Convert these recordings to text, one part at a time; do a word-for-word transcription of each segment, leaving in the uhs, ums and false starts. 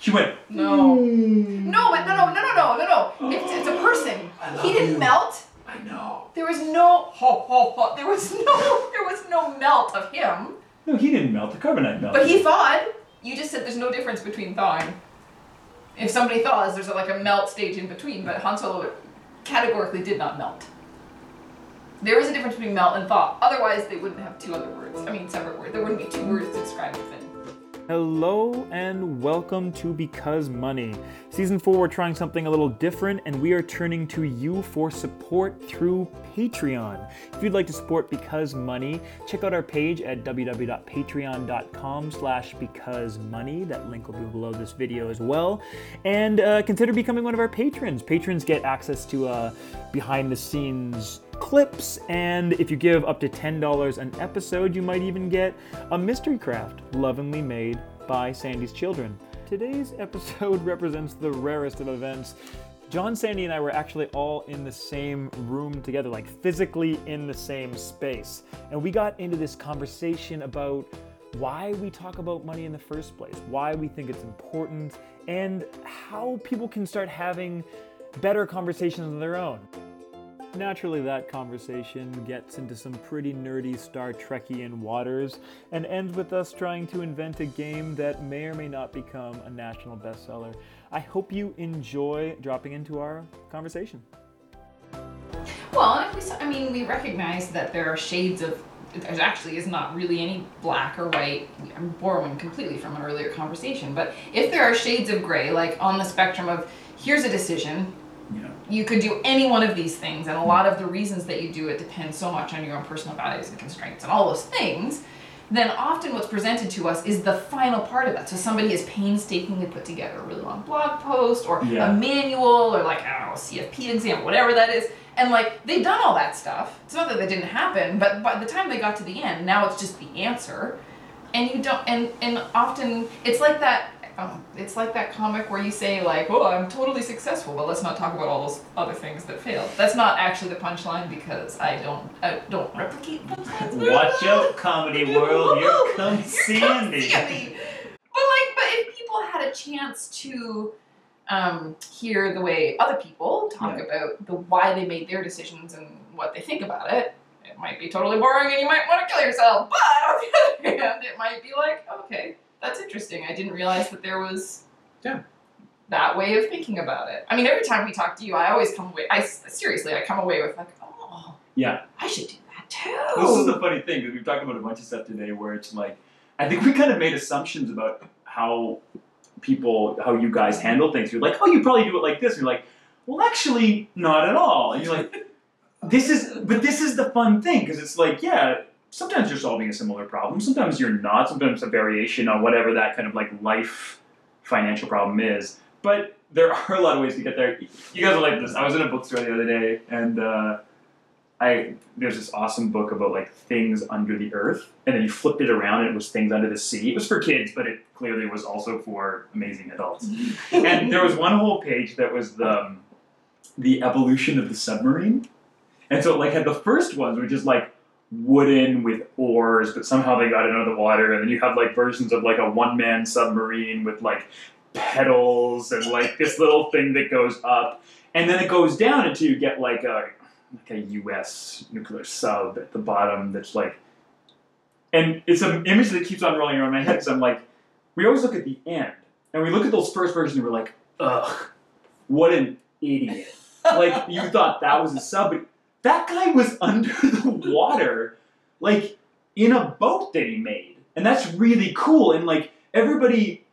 She went. No. Mm. No, but no, no, no, no, no, no, no. It's, it's a person. I love he didn't you. melt. I know. There was no. Ho, ho, ho. There was no. There was no melt of him. No, he didn't melt. The carbonite melted. But he thawed. You just said there's no difference between thawing. If somebody thaws, there's a, like a melt stage in between. But Han Solo categorically did not melt. There is a difference between melt and thaw. Otherwise, they wouldn't have two other words. I mean, separate words. There wouldn't be two words to describe the thing. Hello and welcome to Because Money. Season four, we're trying something a little different, and we are turning to you for support through Patreon. If you'd like to support Because Money, check out our page at w w w dot patreon dot com slash because money. That link will be below this video as well. And uh, consider becoming one of our patrons. Patrons get access to uh, behind-the-scenes clips, and if you give up to ten dollars an episode, you might even get a mystery craft lovingly made by Sandy's children. Today's episode represents the rarest of events. John, Sandy, and I were actually all in the same room together, like physically in the same space. And we got into this conversation about why we talk about money in the first place, why we think it's important, and how people can start having better conversations on their own. Naturally, that conversation gets into some pretty nerdy Star Trekian waters and ends with us trying to invent a game that may or may not become a national bestseller. I hope you enjoy dropping into our conversation. Well, I mean, we recognize that there are shades of, there actually is not really any black or white. I'm borrowing completely from an earlier conversation, but if there are shades of gray, like on the spectrum of here's a decision, you could do any one of these things, and a lot of the reasons that you do it depends so much on your own personal values and constraints and all those things, then often what's presented to us is the final part of that. So somebody has painstakingly put together a really long blog post or yeah. a manual or like, I don't know, a C F P exam, whatever that is, and like, they've done all that stuff. It's not that that didn't happen, but by the time they got to the end, now it's just the answer, and you don't, and, and often it's like that Um, it's like that comic where you say like, oh, I'm totally successful, but let's not talk about all those other things that failed. That's not actually the punchline because I don't I don't replicate punchlines. Watch out, comedy world, here comes Sandy. Sandy. But like, but if people had a chance to um, hear the way other people talk yeah. about the why they made their decisions and what they think about it, it might be totally boring and you might want to kill yourself. But on the other hand, it might be like, okay. That's interesting. I didn't realize that there was yeah. that way of thinking about it. I mean, every time we talk to you, I always come away, I, seriously, I come away with like, oh, yeah, I should do that too. This is the funny thing, because we've talked about a bunch of stuff today where it's like, I think we kind of made assumptions about how people, how you guys handle things. You're like, oh, you probably do it like this. And you're like, well, actually, not at all. And you're like, this is, but this is the fun thing, because it's like, yeah, sometimes you're solving a similar problem, sometimes you're not, sometimes a variation on whatever that kind of like life financial problem is. But there are a lot of ways to get there. You guys are like this. I was in a bookstore the other day, and uh, I there's this awesome book about like things under the earth, and then you flipped it around and it was things under the sea. It was for kids, but it clearly was also for amazing adults. And there was one whole page that was the, um, the evolution of the submarine. And so it like had the first ones, which is like wooden with oars, but somehow they got it under the water, and then you have like versions of like a one-man submarine with like pedals and like this little thing that goes up, and then it goes down until you get like a like a U S nuclear sub at the bottom that's like, and it's an image that keeps on rolling around my head because I'm like, we always look at the end, and we look at those first versions and we're like, ugh, what an idiot. Like, you thought that was a sub, but that guy was under the water, like, in a boat that he made. And that's really cool. And, like, everybody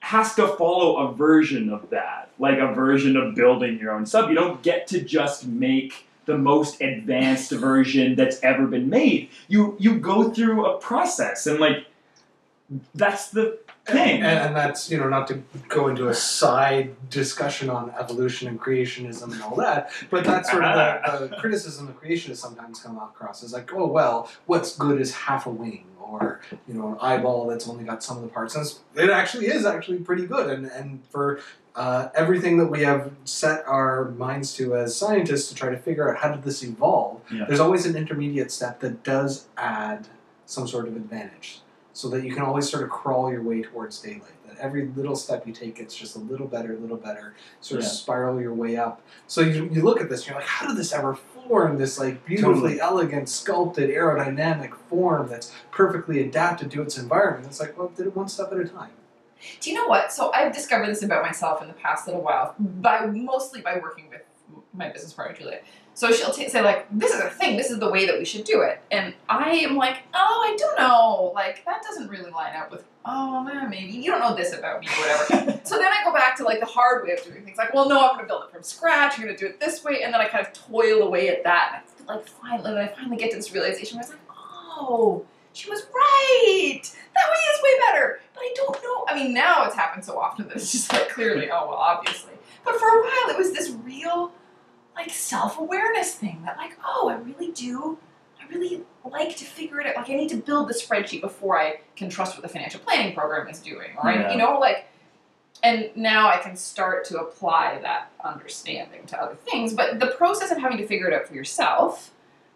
has to follow a version of that. Like, a version of building your own sub. You don't get to just make the most advanced version that's ever been made. You you go through a process. And, like, that's the thing. And, and that's, you know, not to go into a side discussion on evolution and creationism and all that, but that's sort of the, the criticism of creationists sometimes come across as like, oh, well, what's good is half a wing, or, you know, an eyeball that's only got some of the parts. And it actually is actually pretty good. And, and for uh, everything that we have set our minds to as scientists to try to figure out how did this evolve, yeah. there's always an intermediate step that does add some sort of advantage, so that you can always sort of crawl your way towards daylight. every little step you take, it's just a little better, a little better, sort yeah. of spiral your way up. So you, you look at this and you're like, how did this ever form this like beautifully totally. elegant, sculpted, aerodynamic form that's perfectly adapted to its environment? It's like, well, it did it one step at a time. Do you know what? So I've discovered this about myself in the past little while, by mostly by working with my business partner, Julia. So she'll t say, like, this is a thing, this is the way that we should do it. And I am like, oh, I don't know. Like, that doesn't really line up with, oh, man, maybe you don't know this about me, whatever. So then I go back to, like, the hard way of doing things. Like, well, no, I'm going to build it from scratch. I'm going to do it this way. And then I kind of toil away at that. And I, like, finally, and I finally get to this realization where I was like, oh, she was right. That way is way better. But I don't know. I mean, now it's happened so often that it's just like, clearly, oh, well, obviously. But for a while, it was this real, like, self-awareness thing that, like, oh, I really do, I really like to figure it out. Like, I need to build the spreadsheet before I can trust what the financial planning program is doing, or yeah. I, you know, like, and now I can start to apply that understanding to other things. But the process of having to figure it out for yourself,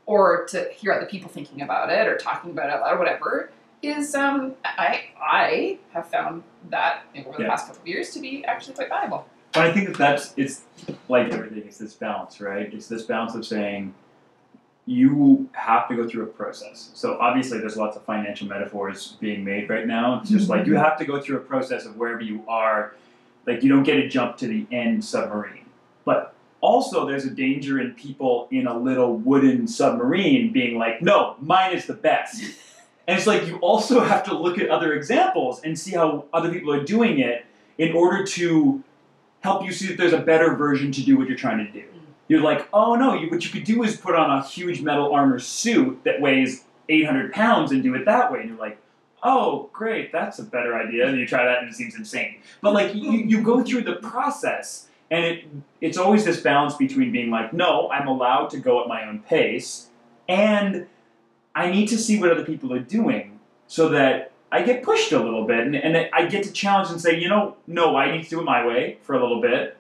or to hear other people thinking about it, or talking about it out loud, or whatever, is, um, I, I have found that over the yeah. past couple of years to be actually quite valuable. But I think that that's, it's like everything, it's this balance, right? It's this balance of saying you have to go through a process. So obviously there's lots of financial metaphors being made right now. It's just like you have to go through a process of wherever you are. Like you don't get to jump to the end submarine. But also there's a danger in people in a little wooden submarine being like, no, mine is the best. And it's like you also have to look at other examples and see how other people are doing it in order to help you see that there's a better version to do what you're trying to do. You're like, oh no, you, what you could do is put on a huge metal armor suit that weighs eight hundred pounds and do it that way. And you're like, oh, great, that's a better idea. And you try that and it seems insane. But like, you, you go through the process and it it's always this balance between being like, no, I'm allowed to go at my own pace and I need to see what other people are doing so that I get pushed a little bit, and, and I get to challenge and say, you know, no, I need to do it my way for a little bit,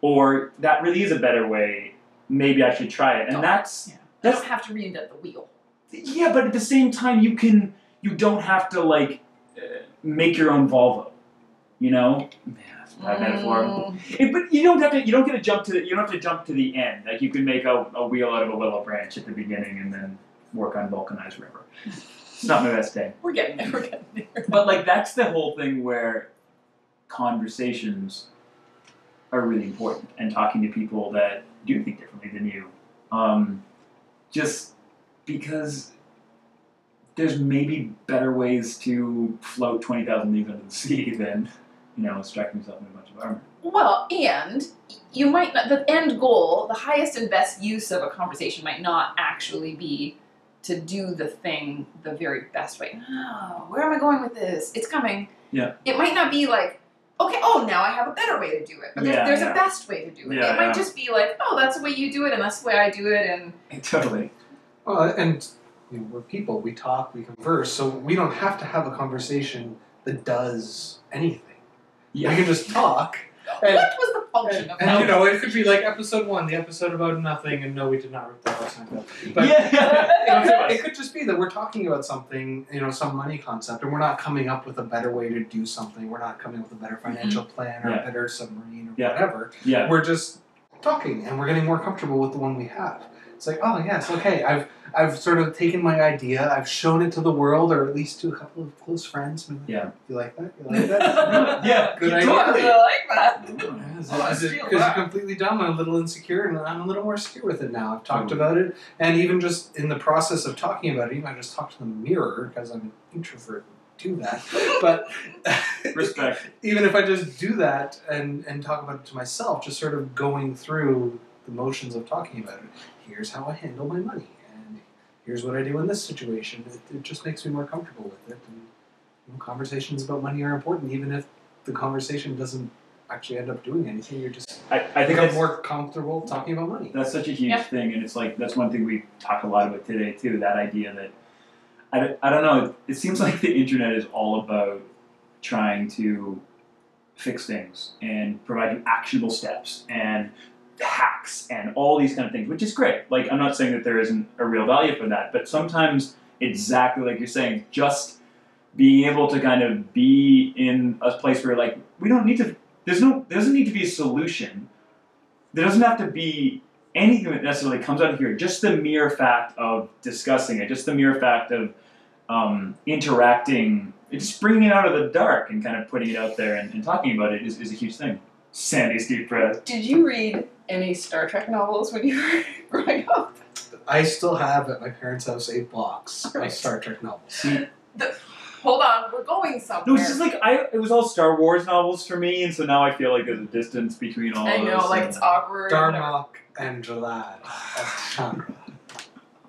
or that really is a better way. Maybe I should try it, and don't, that's yeah. that's I don't have to reinvent the wheel. Yeah, but at the same time, you can you don't have to like uh, make your own Volvo, you know. Man, that's a bad mm. metaphor. It, but you don't have to. You don't get to jump to. The, you don't have to jump to the end. Like you can make a, a wheel out of a willow branch at the beginning, and then work on vulcanized rubber. It's not my best day. We're getting there, we're getting there. But, like, that's the whole thing where conversations are really important, and talking to people that do think differently than you. Um, just because there's maybe better ways to float twenty thousand leagues under the sea than, you know, striking yourself in a bunch of armor. Well, and you might not, the end goal, the highest and best use of a conversation might not actually be to do the thing the very best way. Oh, where am I going with this? It's coming. Yeah. It might not be like, okay, oh, now I have a better way to do it. But there's, yeah, there's yeah. a best way to do it. Yeah, it might yeah. just be like, oh, that's the way you do it, and that's the way I do it, and totally. Well, and you know, we're people. We talk. We converse. So we don't have to have a conversation that does anything. Yeah. We can just talk. And, what was the function of that? And you know, it could be like episode one, the episode about nothing, and no, we did not rip the house on that. But yeah. it, it could just be that we're talking about something, you know, some money concept, and we're not coming up with a better way to do something. We're not coming up with a better financial plan or yeah. a better submarine or yeah. whatever. Yeah. We're just talking, and we're getting more comfortable with the one we have. It's like, oh yes, okay, I've I've sort of taken my idea, I've shown it to the world, or at least to a couple of close friends. Maybe. Yeah. You like that? You like that? yeah. Good idea. Totally like that. Because you're completely dumb, I'm a little insecure, and I'm a little more secure with it now. I've talked mm. about it, and even just in the process of talking about it, even I just talked to the mirror because I'm an introvert. Do that, but respect. Even if I just do that and and talk about it to myself, just sort of going through the motions of talking about it. Here's how I handle my money, and here's what I do in this situation. It, it just makes me more comfortable with it. And, you know, conversations about money are important, even if the conversation doesn't actually end up doing anything. You're just I, I think I'm more comfortable talking about money. That's such a huge yeah. thing, and it's like that's one thing we talk a lot about today too. That idea that I don't, I don't know. It, it seems like the internet is all about trying to fix things and provide you actionable steps and hacks and all these kind of things, which is great. Like, I'm not saying that there isn't a real value for that, but sometimes exactly like you're saying, just being able to kind of be in a place where, like, we don't need to, there's no, there doesn't need to be a solution. There doesn't have to be anything that necessarily comes out of here. Just the mere fact of discussing it, just the mere fact of um, interacting, just bringing it out of the dark and kind of putting it out there and, and talking about it is, is a huge thing. Sandy's deep breath. Did you read any Star Trek novels when you were growing up? I still have at my parents' house a box of Star Trek novels. The, hold on, we're going somewhere. No, it's just like, I, it was all Star Wars novels for me, and so now I feel like there's a distance between all I of know, those. I know, like it's awkward. Darmok and Jalad.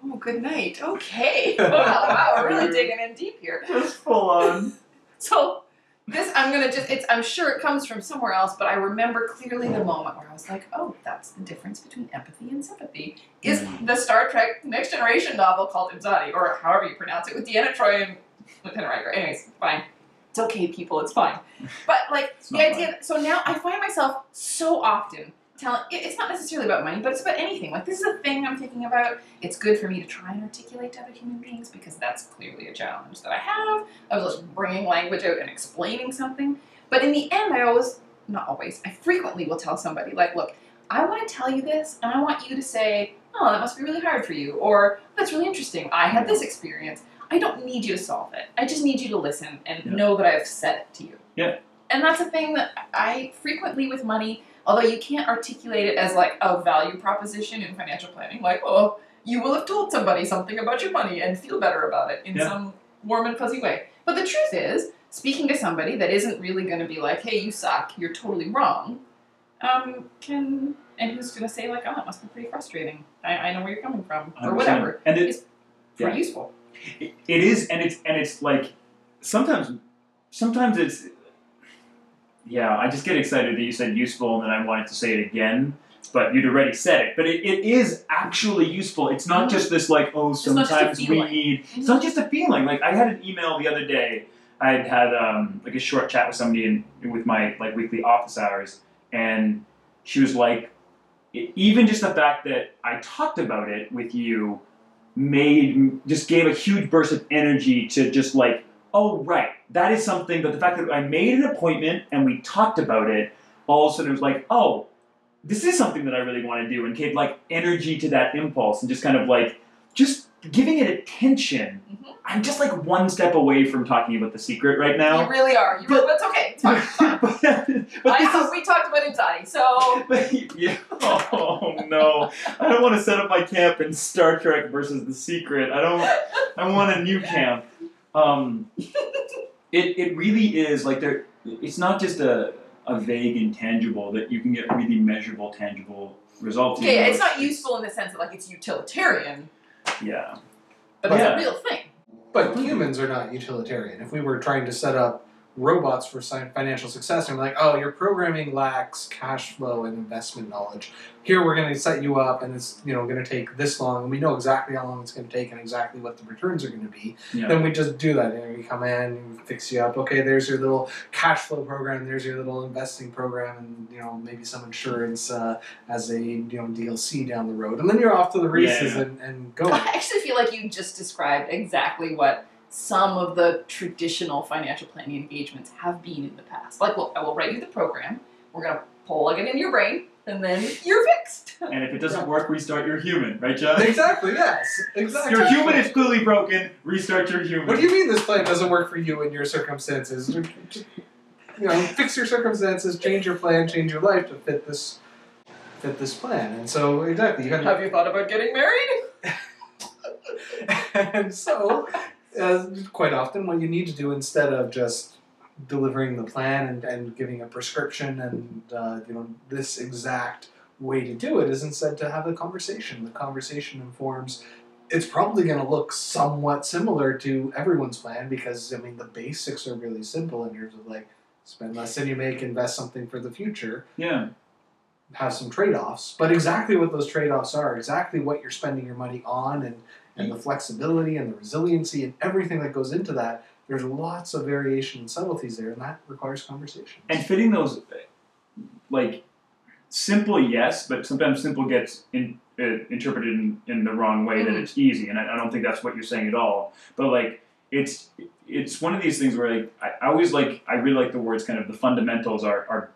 Oh, good night. Okay. Well, wow, we're really digging in deep here. Just full on. So... This, I'm going to just, it's, I'm sure it comes from somewhere else, but I remember clearly the moment where I was like, oh, that's the difference between empathy and sympathy, is the Star Trek Next Generation novel called Insati, or however you pronounce it, with Deanna Troi and Lieutenant Riker. Anyways, fine. It's okay, people, it's fine. But, like, the idea, that, so now I find myself so often telling, it, it's not necessarily about money, but it's about anything. Like, this is a thing I'm thinking about. It's good for me to try and articulate to other human beings because that's clearly a challenge that I have of just bringing language out and explaining something. But in the end, I always, not always, I frequently will tell somebody, like, look, I want to tell you this, and I want you to say, oh, that must be really hard for you, or that's really interesting, I had this experience. I don't need you to solve it. I just need you to listen and yeah. know that I've said it to you. Yeah. And that's a thing that I frequently with money, although you can't articulate it as like a value proposition in financial planning, like, oh, you will have told somebody something about your money and feel better about it in yeah. some warm and fuzzy way. But the truth is, speaking to somebody that isn't really going to be like, hey, you suck, you're totally wrong, um, can, and who's going to say like, oh, that must be pretty frustrating. I, I know where you're coming from, or whatever. And it, it's pretty yeah. useful. It, it is, and it's, and it's like, sometimes, sometimes it's, yeah, I just get excited that you said useful and then I wanted to say it again, but you'd already said it. But it, it is actually useful. It's not just this like, oh, sometimes we need... It's not just a feeling. Like, I had an email the other day. I had had um, like a short chat with somebody in, with my like weekly office hours, and she was like, even just the fact that I talked about it with you made, just gave a huge burst of energy to just like, oh, right, that is something, but the fact that I made an appointment and we talked about it, all of a sudden it was like, oh, this is something that I really want to do, and gave like energy to that impulse, and just kind of like, just giving it attention. Mm-hmm. I'm just like one step away from talking about The Secret right now. You really are. You but, really, that's okay. It's fine. But, but I hope is, we talked about Insati, so... But, yeah. Oh, no. I don't want to set up my camp in Star Trek versus The Secret. I don't... I want a new camp. Um, it, it really is, like, there. It's not just a, a vague intangible that you can get really measurable, tangible results. Yeah, yeah it's not useful in the sense that, like, it's utilitarian. Yeah. But, but it's yeah. a real thing. But humans are not utilitarian. If we were trying to set up robots for financial success, and we're like, oh, your programming lacks cash flow and investment knowledge. Here we're going to set you up, and it's you know going to take this long, and we know exactly how long it's going to take and exactly what the returns are going to be. Yeah. Then we just do that. And we come in, and we fix you up. Okay, there's your little cash flow program. There's your little investing program, and you know maybe some insurance uh, as a you know D L C down the road, and then you're off to the races yeah. and, and go. I actually feel like you just described exactly what some of the traditional financial planning engagements have been in the past. Like, well, I will write you the program, we're going to plug it in your brain, and then you're fixed. And if it doesn't work, restart your human, right, John? Exactly, yes. Exactly. Your human is clearly broken, restart your human. What do you mean this plan doesn't work for you in your circumstances? You know, fix your circumstances, change your plan, change your life to fit this, fit this plan. And so, exactly. You have, have you thought about getting married? And so... Uh, quite often what you need to do instead of just delivering the plan and, and giving a prescription and uh, you know this exact way to do it is instead to have a conversation. The conversation informs it's probably going to look somewhat similar to everyone's plan because I mean the basics are really simple in terms of like spend less than you make, invest something for the future. Yeah. Have some trade-offs, but exactly what those trade-offs are, exactly what you're spending your money on and and the flexibility and the resiliency and everything that goes into that, there's lots of variation and subtleties there, and that requires conversation. And fitting those, like, simple, yes, but sometimes simple gets in, uh, interpreted in, in the wrong way, mm-hmm. that it's easy, and I, I don't think that's what you're saying at all. But, like, it's it's one of these things where like, I, I always like, I really like the words kind of the fundamentals are, are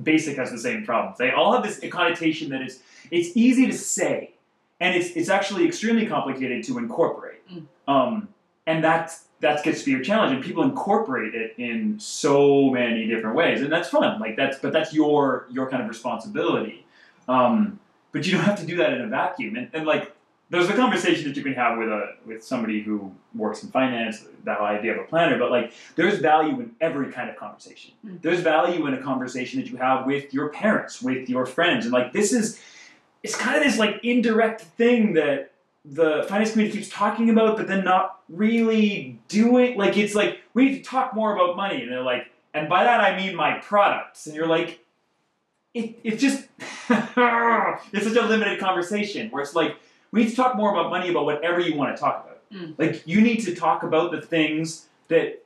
basic has the same problems. They all have this connotation that it's, it's easy to say, and it's, it's actually extremely complicated to incorporate. Mm. Um, and that's, that gets to be your challenge, and people incorporate it in so many different ways, and that's fun. Like that's, but that's your, your kind of responsibility. Um, but you don't have to do that in a vacuum. And, and like, there's a conversation that you can have with a with somebody who works in finance, that idea of a planner, but like there's value in every kind of conversation. Mm-hmm. There's value in a conversation that you have with your parents, with your friends. And like this is, it's kind of this like indirect thing that the finance community keeps talking about, but then not really doing. Like it's like, we need to talk more about money. And they're like, and by that I mean my products. And you're like, it, it's just, it's such a limited conversation where it's like, we need to talk more about money, about whatever you want to talk about. Mm. Like, you need to talk about the things that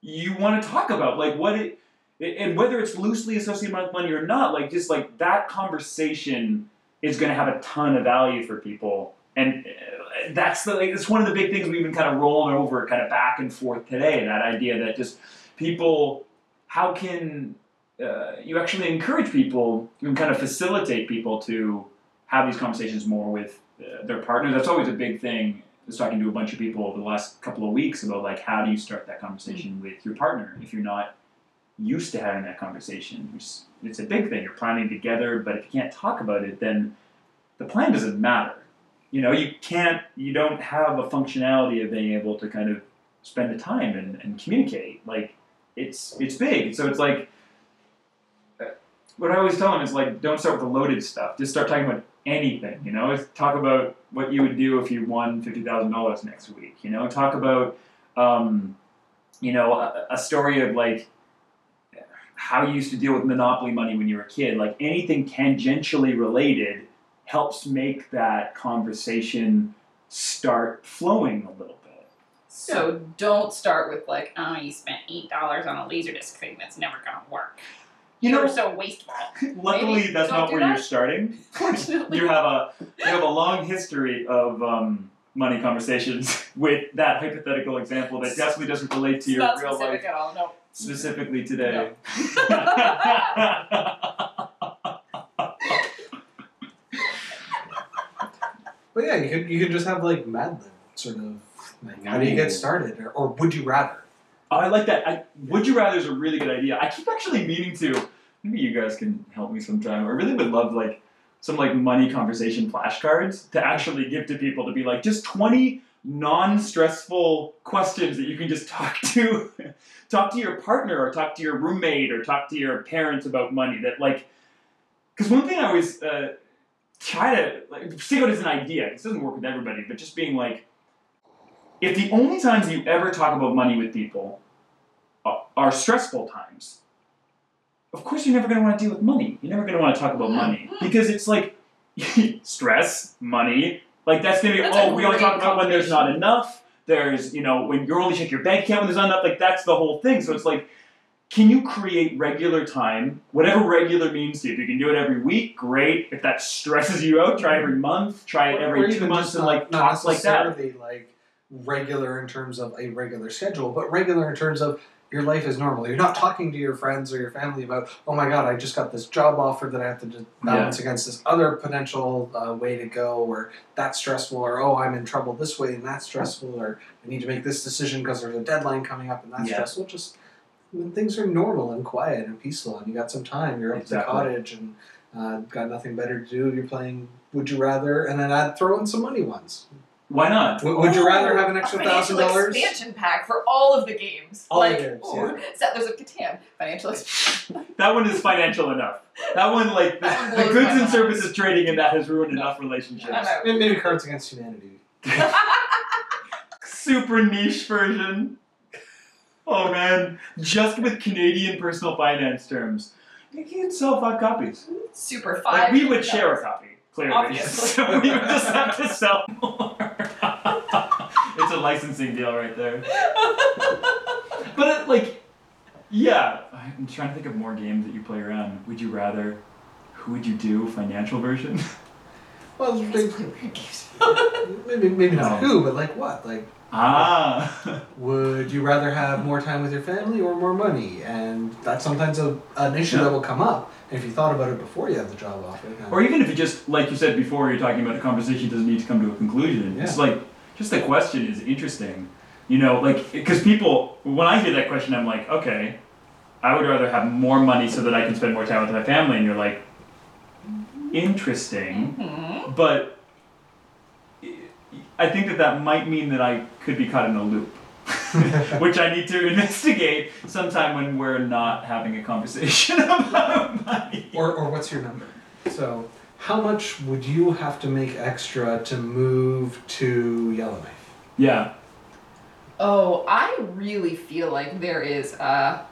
you want to talk about. Like, what it, and whether it's loosely associated with money or not, like, just like that conversation is going to have a ton of value for people. And that's the, like, it's one of the big things we've been kind of rolling over kind of back and forth today. That idea that just people, how can uh, you actually encourage people and kind of facilitate people to have these conversations more with their partners? That's always a big thing. I was talking to a bunch of people over the last couple of weeks about like, how do you start that conversation mm-hmm. with your partner if you're not used to having that conversation? It's, it's a big thing. You're planning together, but if you can't talk about it, then the plan doesn't matter. You know, you can't, you don't have a functionality of being able to kind of spend the time and, and communicate. Like it's, it's big. So it's like, what I always tell them is like, don't start with the loaded stuff. Just start talking about anything, you know. Talk about what you would do if you won fifty thousand dollars next week. You know, talk about, um, you know, a, a story of like how you used to deal with Monopoly money when you were a kid. Like anything tangentially related helps make that conversation start flowing a little bit. So, so don't start with like, oh, you spent eight dollars on a Laserdisc thing that's never gonna work. You know, so wasteful. Luckily, Maybe. that's Don't not where that. you're starting. You have a you have a long history of um, money conversations with that hypothetical example that definitely doesn't relate to it's your not real specific life at all. No. Specifically today. No. Well, yeah, you could you could just have like Mad Lib sort of like, how do you get started, or, or would you rather? Oh, I like that. I, would you rather is a really good idea. I keep actually meaning to. Maybe you guys can help me sometime. I really would love like some like money conversation flashcards to actually give to people, to be like just twenty non-stressful questions that you can just talk to, talk to your partner or talk to your roommate or talk to your parents about money. That like, because one thing I always uh, try to like, see what is an idea. This doesn't work with everybody, but just being like, if the only times you ever talk about money with people are stressful times, of course you're never going to want to deal with money. You're never going to want to talk about money. Because it's like, stress, money, like that's going to be, oh, we only talk about when there's not enough. There's, you know, when you only check your bank account when there's not enough. Like that's the whole thing. So it's like, can you create regular time, whatever regular means to you? If you can do it every week, great. If that stresses you out, try every month. Try it every two months and like talk like that. Like, regular in terms of a regular schedule, but regular in terms of your life is normal. You're not talking to your friends or your family about, oh my god, I just got this job offer that I have to just balance yeah. against this other potential uh, way to go, or that's stressful, or oh, I'm in trouble this way and that's stressful, or I need to make this decision because there's a deadline coming up and that's yeah. stressful. Just when things are normal and quiet and peaceful and you got some time, you're up exactly. at the cottage and uh, got nothing better to do, you're playing Would You Rather, and then I'd throw in some money ones. Why not? W- would you rather have an extra thousand dollars? Expansion pack for all of the games. All like, the games, or yeah. Settlers of Catan. Financial. That one is financial enough. That one, like the, one the goods and services trading in that has ruined no. enough relationships. No, no, no. Maybe Cards Against Humanity. Super niche version. Oh man, just with Canadian personal finance terms, you can sell five copies. Super five. Like, we would copies. share a copy. Clearly, obviously. So we would just have to sell more. It's a licensing deal right there. But it, like, yeah, I'm trying to think of more games that you play around. Would you rather? Who would you do? Financial version. Well, you guys play weird games. maybe maybe no. not who, but like what? Like Ah. Would you rather have more time with your family or more money? And that's sometimes a, an issue yeah. that will come up. And if you thought about it before you have the job offer. Or even if it just, like you said before, you're talking about a conversation doesn't need to come to a conclusion. Yeah. It's like, just the question is interesting. You know, like, because people, when I hear that question, I'm like, okay, I would rather have more money so that I can spend more time with my family. And you're like, interesting. Mm-hmm. But I think that that might mean that I could be caught in a loop, which I need to investigate sometime when we're not having a conversation about money. Or, or what's your number? So how much would you have to make extra to move to Yellowknife? Yeah. Oh, I really feel like there is a,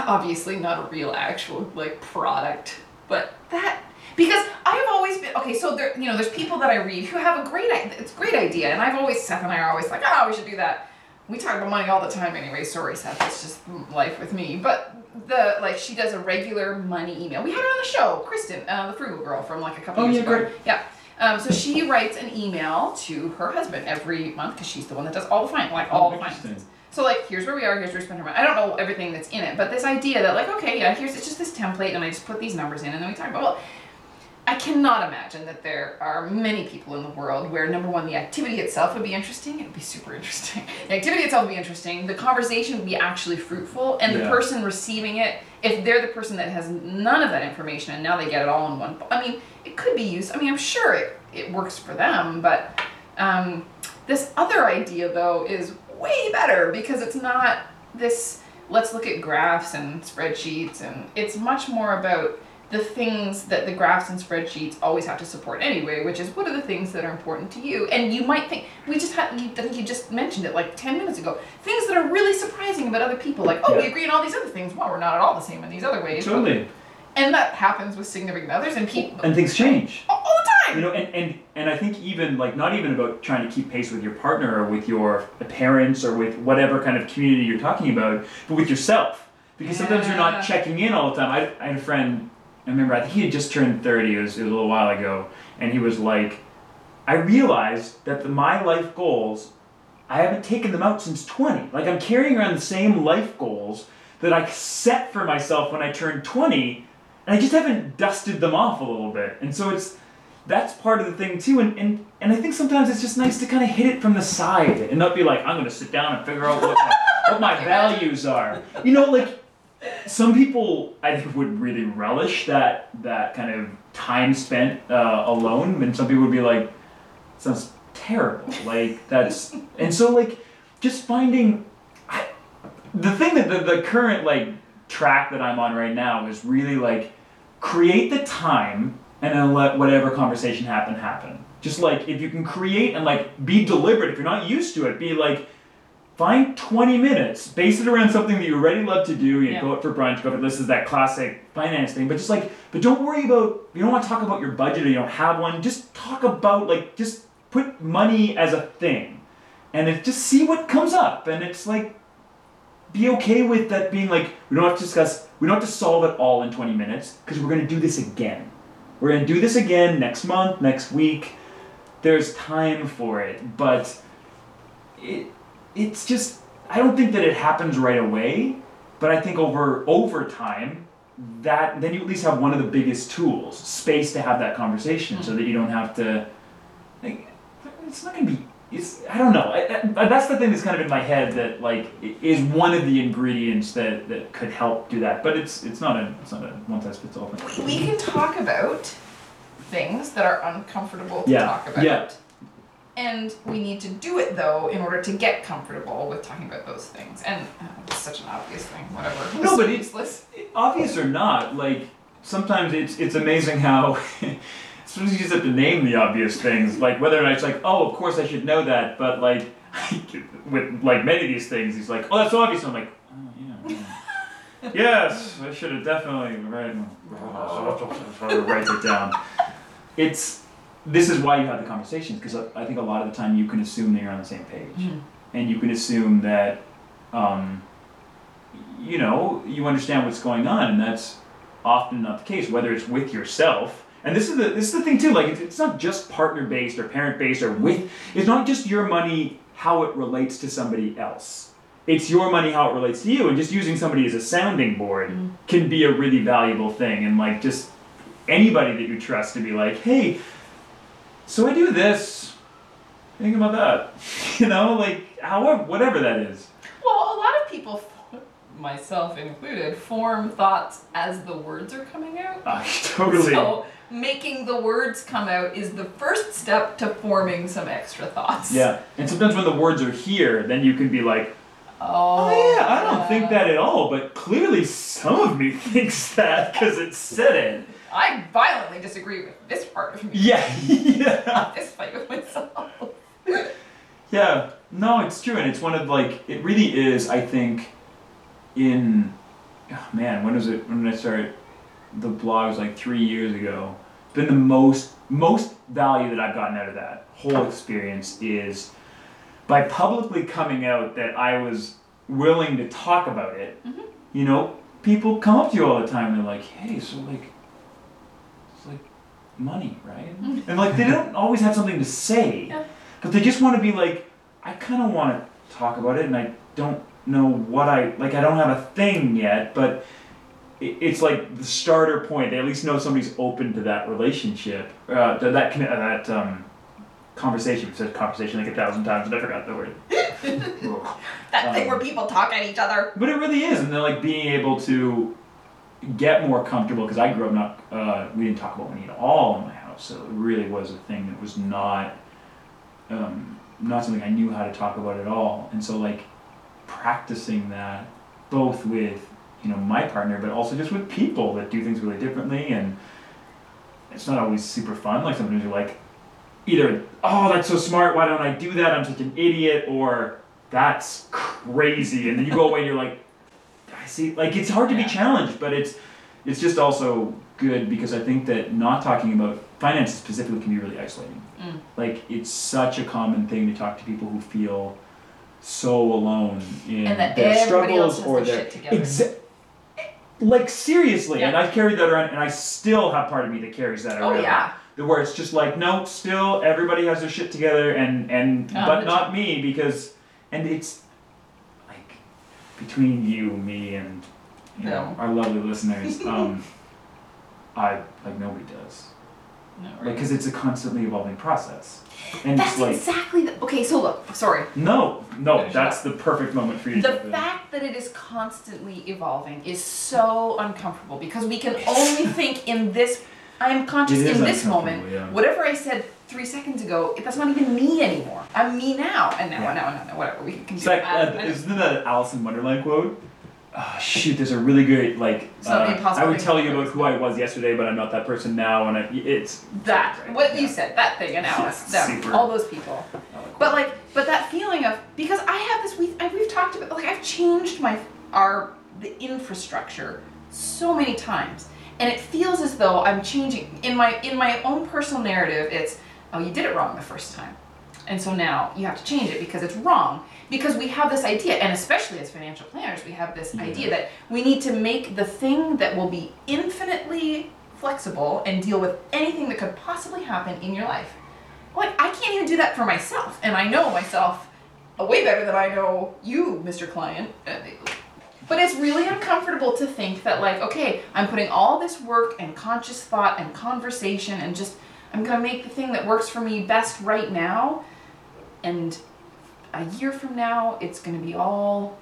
obviously not a real actual like product, but that, because I've always been, okay, so there, you know, there's people that I read who have a great, it's a great idea, and I've always, Seth and I are always like, oh, we should do that. We talk about money all the time anyway, sorry Seth, it's just life with me, but the, like, she does a regular money email. We had her on the show, Kristen, uh, the frugal girl from like a couple oh, years yeah, ago. Great. Yeah. Um, so she writes an email to her husband every month, because she's the one that does all the finances, like all oh, the finances. So like, here's where we are, here's where we spend our money. I don't know everything that's in it, but this idea that like, okay, yeah, here's, it's just this template, and I just put these numbers in, and then we talk about, well, I cannot imagine that there are many people in the world where, number one, the activity itself would be interesting. It would be super interesting. The activity itself would be interesting. The conversation would be actually fruitful. And yeah. the person receiving it, if they're the person that has none of that information and now they get it all in one, I mean, it could be used. I mean, I'm sure it, it works for them. But um, this other idea, though, is way better because it's not this, let's look at graphs and spreadsheets. And it's much more about the things that the graphs and spreadsheets always have to support anyway, which is what are the things that are important to you? And you might think, we just had, you, I think you just mentioned it like ten minutes ago, things that are really surprising about other people, like, oh, yeah. we agree on all these other things, well, we're not at all the same in these other ways. Totally. But, and that happens with significant others and people. And things change. All, all the time! You know, and, and, and I think even, like, not even about trying to keep pace with your partner or with your parents or with whatever kind of community you're talking about, but with yourself. Because yeah. sometimes you're not checking in all the time. I, I had a friend, I remember, I think he had just turned thirty, it was, it was a little while ago, and he was like, I realized that the, my life goals, I haven't taken them out since twenty. Like, I'm carrying around the same life goals that I set for myself when I turned twenty, and I just haven't dusted them off a little bit. And so it's, that's part of the thing too, and, and, and I think sometimes it's just nice to kind of hit it from the side and not be like, I'm going to sit down and figure out what my, what my values are. You know, like, some people, I think, would really relish that that kind of time spent uh, alone, and some people would be like, sounds terrible, like, that's, and so, like, just finding, I, the thing that the, the current, like, track that I'm on right now is really, like, create the time, and then let whatever conversation happen, happen. Just, like, if you can create and, like, be deliberate, if you're not used to it, be, like, find twenty minutes, base it around something that you already love to do. You yeah. go out for brunch, go out for, this is that classic finance thing, but just like, but don't worry about, you don't want to talk about your budget or you don't have one, just talk about, like, just put money as a thing. And it, just see what comes up. And it's like, be okay with that being like, we don't have to discuss, we don't have to solve it all in twenty minutes, because we're going to do this again. We're going to do this again next month, next week. There's time for it, but it, It's just, I don't think that it happens right away, but I think over over time, that then you at least have one of the biggest tools, space to have that conversation, mm-hmm. so that you don't have to, like, it's not going to be, it's, I don't know. I, I, that's the thing that's kind of in my head that, like, is one of the ingredients that, that could help do that, but it's it's not a, it's not a one-size-fits-all thing. We can talk about things that are uncomfortable to yeah. talk about. Yeah. And we need to do it, though, in order to get comfortable with talking about those things. And uh, it's such an obvious thing, whatever. No, but it's it, obvious or not, like, sometimes it's it's amazing how sometimes you just have to name the obvious things. Like, whether or not it's like, oh, of course I should know that, but, like, with, like, many of these things, he's like, oh, that's so obvious. I'm like, oh, yeah. yeah. yes, I should have definitely read, write it down. It's... This is why you have the conversations, because I think a lot of the time you can assume that you're on the same page. Mm-hmm. And you can assume that, um, you know, you understand what's going on, and that's often not the case, whether it's with yourself. And this is the this is the thing, too. Like, it's, it's not just partner-based or parent-based or with... It's not just your money how it relates to somebody else. It's your money, how it relates to you, and just using somebody as a sounding board mm. can be a really valuable thing. And like just anybody that you trust to be like, hey, so I do this, think about that, you know, like however, whatever that is. Well, a lot of people, myself included, form thoughts as the words are coming out. Uh, totally. So making the words come out is the first step to forming some extra thoughts. Yeah, and sometimes when the words are here, then you can be like, oh, oh yeah, I don't uh, think that at all, but clearly some of me thinks that because it's said it. I violently disagree with this part of me. Yeah, yeah. This fight with myself. Yeah, no, it's true, and it's one of like, it really is, I think, in, oh man, when was it, when did I start the blog? It was like three years ago. It's been the most, most value that I've gotten out of that whole experience is by publicly coming out that I was willing to talk about it. Mm-hmm. You know, people come up to you all the time and they're like, hey, so like, it's like money, right? And like, they don't always have something to say, yeah. but they just want to be like, I kind of want to talk about it and I don't know what I, like I don't have a thing yet, but it, it's like the starter point. They at least know somebody's open to that relationship, uh, to that, that, um, conversation. We've said conversation like a thousand times and I forgot the word. That um, thing where people talk at each other. But it really is. And they're like being able to get more comfortable, because I grew up not, uh, we didn't talk about money at all in my house. So it really was a thing that was not, um, not something I knew how to talk about at all. And so like practicing that both with, you know, my partner, but also just with people that do things really differently. And it's not always super fun. Like sometimes you're like, either, oh, that's so smart, why don't I do that, I'm such an idiot, or that's crazy, and then you go away and you're like, I see, like, it's hard to yeah. be challenged, but it's it's just also good, because I think that not talking about finances specifically can be really isolating. Mm. Like, it's such a common thing to talk to people who feel so alone in and that their struggles or their... Shit together. Exa- like, seriously, yeah. and I've carried that around, and I still have part of me that carries that around. Oh, yeah. Where it's just like, no, still everybody has their shit together, and, and oh, but not me, because, and it's like between you, me, and you no. know our lovely listeners, um, I like nobody does, no, right. Because like, it's a constantly evolving process, and that's it's like, exactly the, okay. So look, sorry. No, no, Finish that's the perfect moment for you. The to fact in. that it is constantly evolving is so uncomfortable because we can only think in this. I'm conscious in this moment. Yeah. Whatever I said three seconds ago, it does not even mean anymore. I'm me now. And now, yeah. now, now, now, whatever. We can do like, that. Uh, isn't that an Alice in Wonderland quote? Oh, shoot, there's a really great, like, uh, I would tell you about who I was yesterday, but I'm not that person now. And I, it's that, right? what yeah. you said, that thing, and Alice, them, all those people. But like, but that feeling of, because I have this, we've, we've talked about, like, I've changed my, our, the infrastructure so many times. And it feels as though I'm changing in my in my own personal narrative. It's, oh, you did it wrong the first time, and so now you have to change it because it's wrong. Because we have this idea, and especially as financial planners, we have this yeah. idea that we need to make the thing that will be infinitely flexible and deal with anything that could possibly happen in your life. Like, I can't even do that for myself, and I know myself way better than I know you, Mister Client. But it's really uncomfortable to think that, like, okay, I'm putting all this work and conscious thought and conversation and just, I'm going to make the thing that works for me best right now. And a year from now, it's going to be all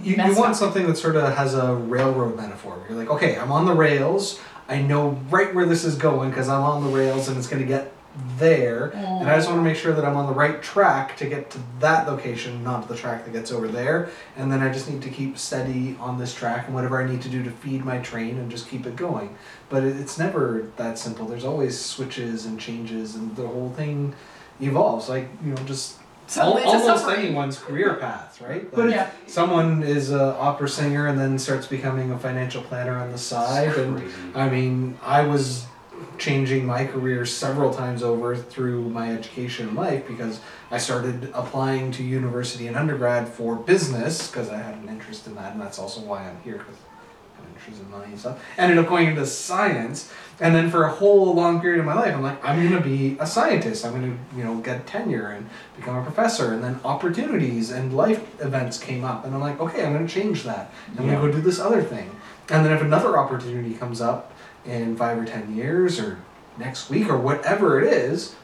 You, you want up. something that sort of has a railroad metaphor. You're like, okay, I'm on the rails. I know right where this is going because I'm on the rails and it's going to get there. Mm. And I just want to make sure that I'm on the right track to get to that location, not the track that gets over there. And then I just need to keep steady on this track and whatever I need to do to feed my train and just keep it going. But it's never that simple. There's always switches and changes and the whole thing evolves. Like, you know, just Suddenly al- almost anyone's career path, right? Like, but yeah. someone is an opera singer and then starts becoming a financial planner on the side. And I mean, I was changing my career several times over through my education in life because I started applying to university and undergrad for business because I had an interest in that, and that's also why I'm here, because I had an issues with money and stuff. Ended up going into science. And then for a whole long period of my life, I'm like, I'm going to be a scientist. I'm going to, you know, get tenure and become a professor. And then opportunities and life events came up. And I'm like, okay, I'm going to change that. I'm yeah. going to go do this other thing. And then if another opportunity comes up in five or ten years or next week or whatever it is,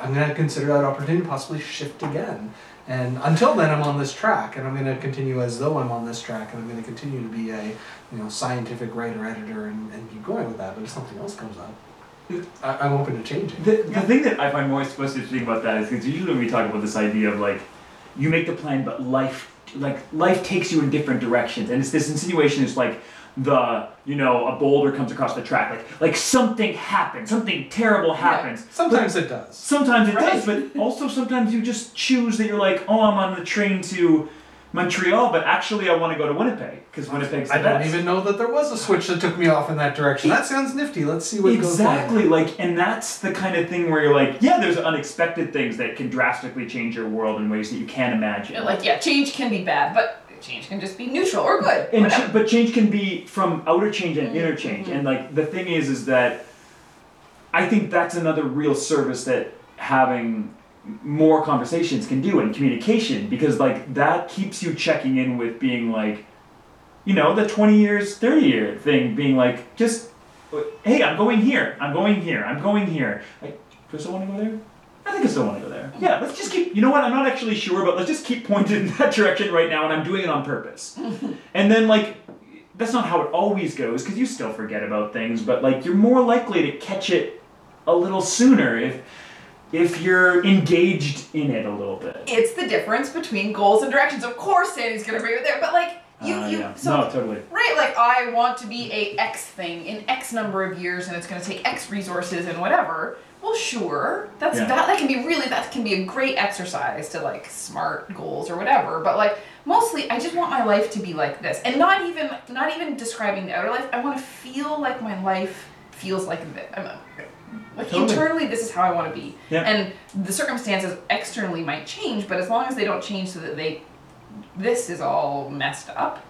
I'm going to consider that opportunity, possibly shift again. And until then, I'm on this track, and I'm going to continue as though I'm on this track, and I'm going to continue to be a, you know, scientific writer, editor, and, and keep going with that. But if something else comes up, I, I'm open to changing. The, the yeah. thing that I find most most interesting about that is because usually we talk about this idea of like, you make the plan, but life like life takes you in different directions, and it's this insinuation is like. The, you know, a boulder comes across the track, like like something happens, something terrible happens. Yeah, sometimes but, it does. Sometimes it right. does, but also sometimes you just choose that you're like, oh, I'm on the train to Montreal, but actually I want to go to Winnipeg, because Winnipeg's the I best. Don't even know that there was a switch that took me off in that direction. It, that sounds nifty, let's see what exactly, goes on. Exactly, like, and that's the kind of thing where you're like, yeah, there's unexpected things that can drastically change your world in ways that you can't imagine. You're like, yeah, change can be bad, but... change can just be neutral or good. And ch- but change can be from outer change and inner change. Mm-hmm. And like the thing is, is that I think that's another real service that having more conversations can do in communication, because like that keeps you checking in with being like, you know, the twenty years, thirty year thing being like, just, hey, I'm going here. I'm going here. I'm going here. Like, do I still want to go there? I think I still want to go there. Yeah, let's just keep, you know what, I'm not actually sure, but let's just keep pointed in that direction right now, and I'm doing it on purpose. And then, like, that's not how it always goes, because you still forget about things, but, like, you're more likely to catch it a little sooner if if you're engaged in it a little bit. It's the difference between goals and directions. Of course Sandy's going to bring it there, but, like, you, uh, you, yeah. so, no, totally. Right, like, I want to be a X thing in X number of years, and it's going to take X resources and whatever. Well, sure. That's yeah. that. That can be really. That can be a great exercise to like smart goals or whatever. But like mostly, I just want my life to be like this, and not even not even describing the outer life. I want to feel like my life feels like this. I'm a, like totally. Internally, this is how I want to be. Yeah. And the circumstances externally might change, but as long as they don't change so that they, this is all messed up.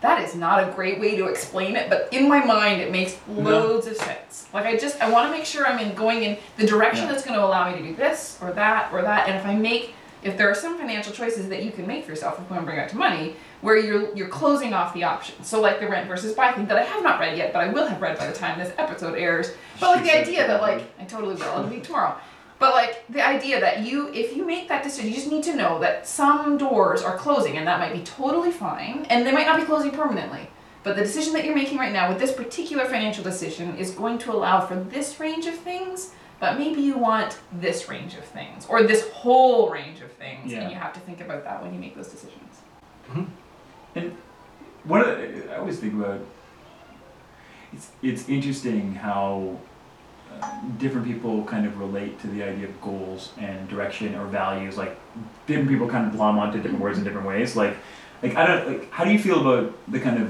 That is not a great way to explain it, but in my mind it makes loads no. of sense. Like I just, I want to make sure I'm in going in the direction yeah. that's going to allow me to do this or that or that. And if I make, if there are some financial choices that you can make for yourself if you want to bring out to money, where you're you're closing off the options. So like the rent versus buy thing that I have not read yet, but I will have read by the time this episode airs. But like the idea that like, I totally will, I'll be tomorrow. But like the idea that you, if you make that decision, you just need to know that some doors are closing, and that might be totally fine, and they might not be closing permanently. But the decision that you're making right now with this particular financial decision is going to allow for this range of things, but maybe you want this range of things, or this whole range of things, yeah. and you have to think about that when you make those decisions. Mm-hmm. And one of the, I always think about, it's it's interesting how Uh, different people kind of relate to the idea of goals and direction or values. Like different people kind of glom onto different words in different ways. Like, like I don't like. How do you feel about the kind of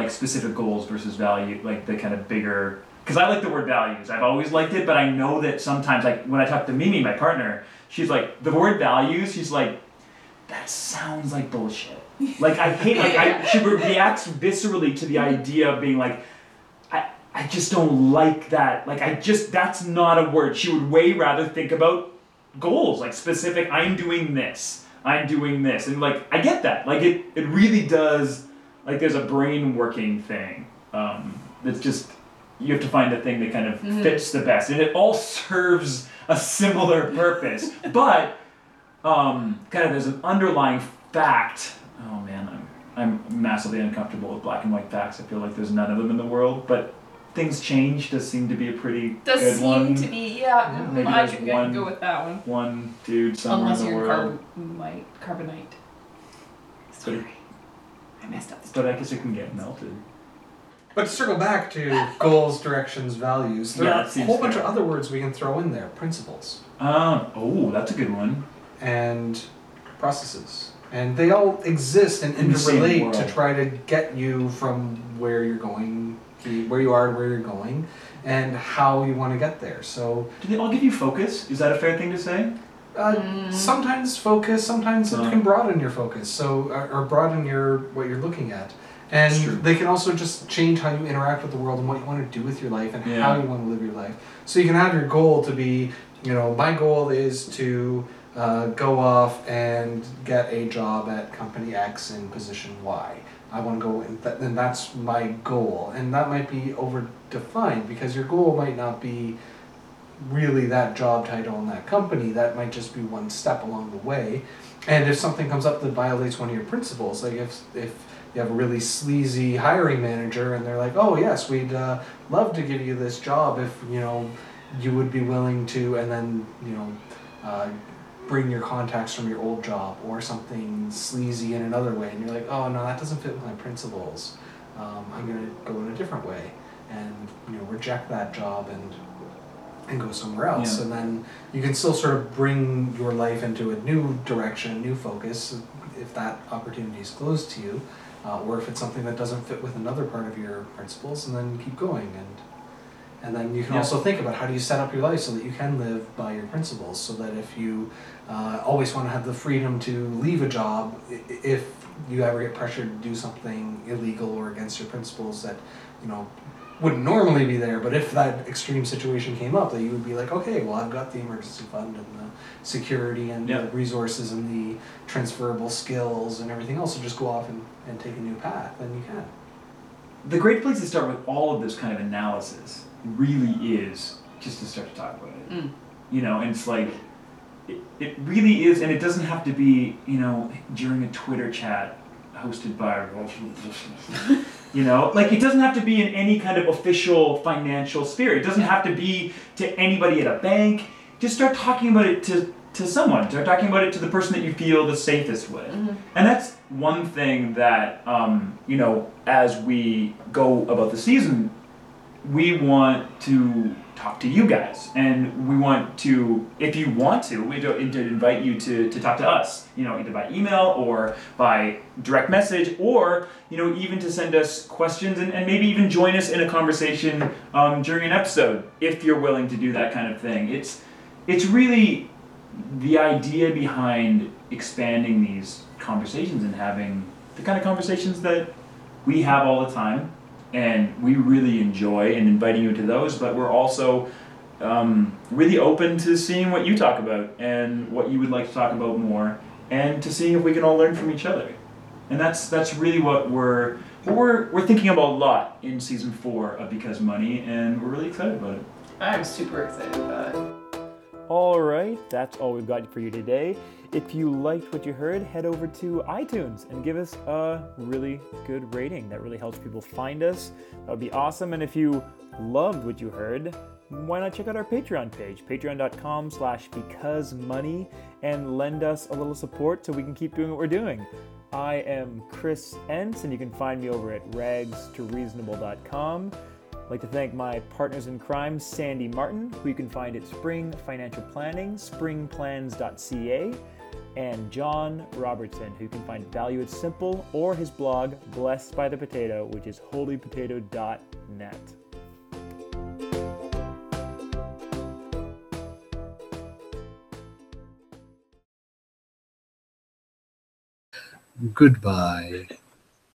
like specific goals versus value? Like the kind of bigger. Because I like the word values. I've always liked it, but I know that sometimes, like when I talk to Mimi, my partner, she's like the word values. She's like, that sounds like bullshit. Like I hate. Like I she reacts viscerally to the idea of being like. I just don't like that. Like, I just, that's not a word. She would way rather think about goals, like specific, I'm doing this, I'm doing this. And like, I get that. Like, it, it really does, like there's a brain working thing. Um, that's just, you have to find the thing that kind of mm-hmm. fits the best. And it all serves a similar purpose. But um, kind of there's an underlying fact. Oh man, I'm I'm massively uncomfortable with black and white facts. I feel like there's none of them in the world, but things change does seem to be a pretty does good one. Does seem to be, yeah. yeah maybe I can one, go with that one. One dude somewhere Unless in the world. Unless you're carb- carbonite. Sorry. But, I messed up this But I guess it can get melted. But to circle back to goals, directions, values, there yeah, are a whole fair. bunch of other words we can throw in there. Principles. Um, oh, that's a good one. And processes. And they all exist and in interrelate to try to get you from where you're going where you are and where you're going and how you want to get there. So do they all give you focus? Is that a fair thing to say? Uh, mm. Sometimes focus, sometimes no. it can broaden your focus, so or broaden your what you're looking at. And they can also just change how you interact with the world and what you want to do with your life and yeah. how you want to live your life. So you can have your goal to be, you know, my goal is to uh, go off and get a job at company X in position Y. I want to go, and, th- and that's my goal. And that might be over-defined because your goal might not be really that job title in that company. That might just be one step along the way. And if something comes up that violates one of your principles, like if if you have a really sleazy hiring manager and they're like, oh yes, we'd uh, love to give you this job if, you know, you would be willing to, and then, you know, uh, bring your contacts from your old job or something sleazy in another way, and you're like, oh no, that doesn't fit with my principles. Um, I'm going to go in a different way and, you know, reject that job and and go somewhere else. Yeah. And then you can still sort of bring your life into a new direction, new focus, if that opportunity is closed to you, uh, or if it's something that doesn't fit with another part of your principles, and then keep going. And and then you can yeah. also think about how do you set up your life so that you can live by your principles, so that if you uh, always want to have the freedom to leave a job, if you ever get pressured to do something illegal or against your principles that, you know, wouldn't normally be there, but if that extreme situation came up, that you would be like, okay, well, I've got the emergency fund and the security and yeah. the resources and the transferable skills and everything else, so just go off and, and take a new path, then you can. The great place to start with all of this kind of analysis really is just to start to talk about it. Mm. You know, and it's like, it, it really is, and it doesn't have to be, you know, during a Twitter chat hosted by... You know, like it doesn't have to be in any kind of official financial sphere. It doesn't have to be to anybody at a bank. Just start talking about it to, to someone. Start talking about it to the person that you feel the safest with. Mm-hmm. And that's one thing that, um, you know, as we go about the season, we want to talk to you guys. And we want to, if you want to, we do, to invite you to, to talk to us, you know, either by email or by direct message, or, you know, even to send us questions and, and maybe even join us in a conversation um, during an episode, if you're willing to do that kind of thing. It's, it's really the idea behind expanding these conversations and having the kind of conversations that we have all the time. And we really enjoy and inviting you to those, but we're also um, really open to seeing what you talk about and what you would like to talk about more, and to seeing if we can all learn from each other. And that's that's really what we're what we're we're thinking about a lot in season four of Because Money, and we're really excited about it. I'm super excited about it. All right, that's all we've got for you today. If you liked what you heard, head over to iTunes and give us a really good rating. That really helps people find us. That would be awesome. And if you loved what you heard, why not check out our Patreon page, patreon.com slash because money, and lend us a little support so we can keep doing what we're doing. I am Chris Entz, and you can find me over at rags to reasonable dot com. I'd like to thank my partners in crime, Sandy Martin, who you can find at Spring Financial Planning, spring plans dot c a, and John Robertson, who you can find value at Simple or his blog, Blessed by the Potato, which is holy potato dot net. Goodbye.